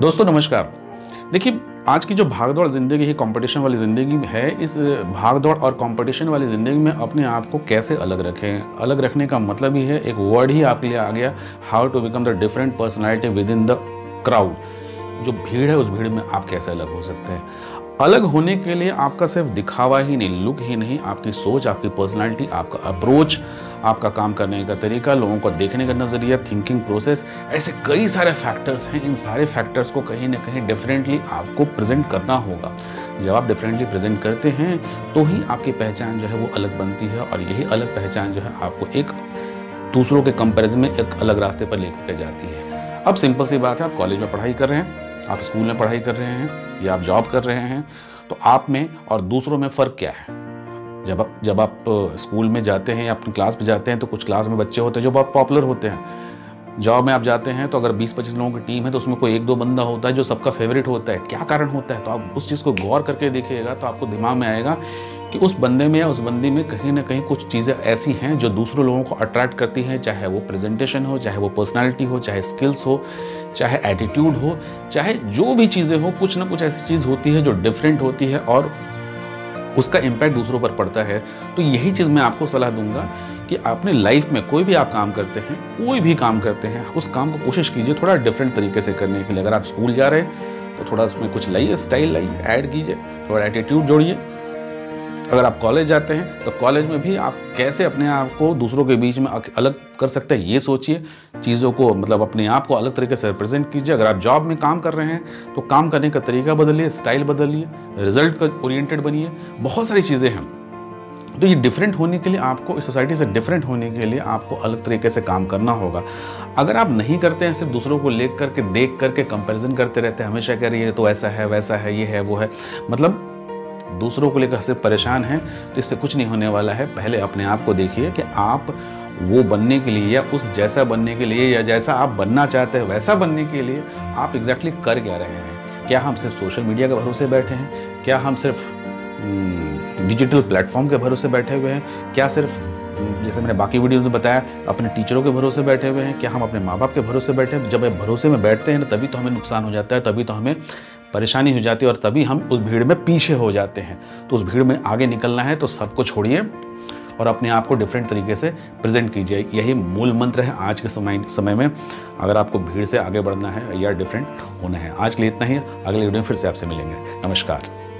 दोस्तों नमस्कार। देखिए, आज की जो भागदौड़ ज़िंदगी है, कंपटीशन वाली ज़िंदगी है, इस भागदौड़ और कंपटीशन वाली ज़िंदगी में अपने आप को कैसे अलग रखें। अलग रखने का मतलब ही है, एक वर्ड ही आपके लिए आ गया, how to become the different personality within the crowd. जो भीड़ है उस भीड़ में आप कैसे अलग हो सकते हैं। अलग होने के लिए आपका सिर्फ दिखावा ही नहीं, लुक ही नहीं, आपकी सोच, आपकी पर्सनालिटी, आपका अप्रोच, आपका काम करने का तरीका, लोगों को देखने का नज़रिया, थिंकिंग प्रोसेस, ऐसे कई सारे फैक्टर्स हैं। इन सारे फैक्टर्स को कहीं ना कहीं डिफरेंटली आपको प्रेजेंट करना होगा। जब आप डिफरेंटली प्रेजेंट करते हैं तो ही आपकी पहचान जो है वो अलग बनती है, और यही अलग पहचान जो है आपको एक दूसरों के कंपेरिजन में एक अलग रास्ते पर ले कर जाती है। अब सिंपल सी बात है, आप कॉलेज में पढ़ाई कर रहे हैं, आप स्कूल में पढ़ाई कर रहे हैं, या आप जॉब कर रहे हैं, तो आप में और दूसरों में फ़र्क क्या है। जब आप स्कूल में जाते हैं या अपनी क्लास में जाते हैं तो कुछ क्लास में बच्चे होते हैं जो बहुत पॉपुलर होते हैं। जॉब में आप जाते हैं तो अगर 20-25 लोगों की टीम है तो उसमें कोई एक दो बंदा होता है जो सबका फेवरेट होता है। क्या कारण होता है? तो आप उस चीज़ को गौर करके देखिएगा तो आपको दिमाग में आएगा कि उस बंदे में या उस बंदी में कहीं ना कहीं कुछ चीज़ें ऐसी हैं जो दूसरों लोगों को अट्रैक्ट करती हैं, चाहे वो प्रेजेंटेशन हो, चाहे वो पर्सनालिटी हो, चाहे स्किल्स हो, चाहे एटीट्यूड हो, चाहे जो भी चीज़ें हो, कुछ ना कुछ ऐसी चीज़ होती है जो डिफरेंट होती है और उसका इम्पैक्ट दूसरों पर पड़ता है। तो यही चीज़ मैं आपको सलाह दूंगा कि अपने लाइफ में कोई भी आप काम करते हैं, उस काम को कोशिश कीजिए थोड़ा डिफरेंट तरीके से करने के लिए। अगर आप स्कूल जा रहे हैं तो थोड़ा उसमें कुछ लाइए, स्टाइल लाइए, ऐड कीजिए, थोड़ा एटीट्यूड जोड़िए। अगर आप कॉलेज जाते हैं तो कॉलेज में भी आप कैसे अपने आप को दूसरों के बीच में अलग कर सकते हैं, ये सोचिए। चीज़ों को मतलब अपने आप को अलग तरीके से रिप्रेजेंट कीजिए। अगर आप जॉब में काम कर रहे हैं तो काम करने का तरीका बदलिए, स्टाइल बदलिए, रिजल्ट ओरिएंटेड बनिए। बहुत सारी चीज़ें हैं। तो ये डिफरेंट होने के लिए आपको, इस सोसाइटी से डिफरेंट होने के लिए आपको अलग तरीके से काम करना होगा। अगर आप नहीं करते हैं, सिर्फ दूसरों को लेकर के, देख करके कंपेरिजन करते रहते हैं, हमेशा कह रही है तो ऐसा है, वैसा है, ये है, वो है, मतलब दूसरों को लेकर सिर्फ परेशान हैं, तो इससे कुछ नहीं होने वाला है। पहले अपने आप को देखिए कि आप वो बनने के लिए या उस जैसा बनने के लिए या जैसा आप बनना चाहते हैं वैसा बनने के लिए आप एग्जैक्टली कर क्या रहे हैं। क्या हम सिर्फ सोशल मीडिया के भरोसे बैठे हैं? क्या हम सिर्फ डिजिटल प्लेटफॉर्म के भरोसे बैठे हुए हैं? क्या सिर्फ, जैसे मैंने बाकी वीडियोज़ में बताया, अपने टीचरों के भरोसे बैठे हुए हैं? क्या हम अपने माँ बाप के भरोसे बैठे हैं? जब भरोसे में बैठते हैं तभी तो हमें नुकसान हो जाता है, तभी तो हमें परेशानी हो जाती है और तभी हम उस भीड़ में पीछे हो जाते हैं। तो उस भीड़ में आगे निकलना है तो सबको छोड़िए और अपने आप को डिफरेंट तरीके से प्रेजेंट कीजिए। यही मूल मंत्र है आज के समय में, अगर आपको भीड़ से आगे बढ़ना है या डिफरेंट होना है। आज के लिए इतना ही, अगले वीडियो में फिर से आपसे मिलेंगे। नमस्कार।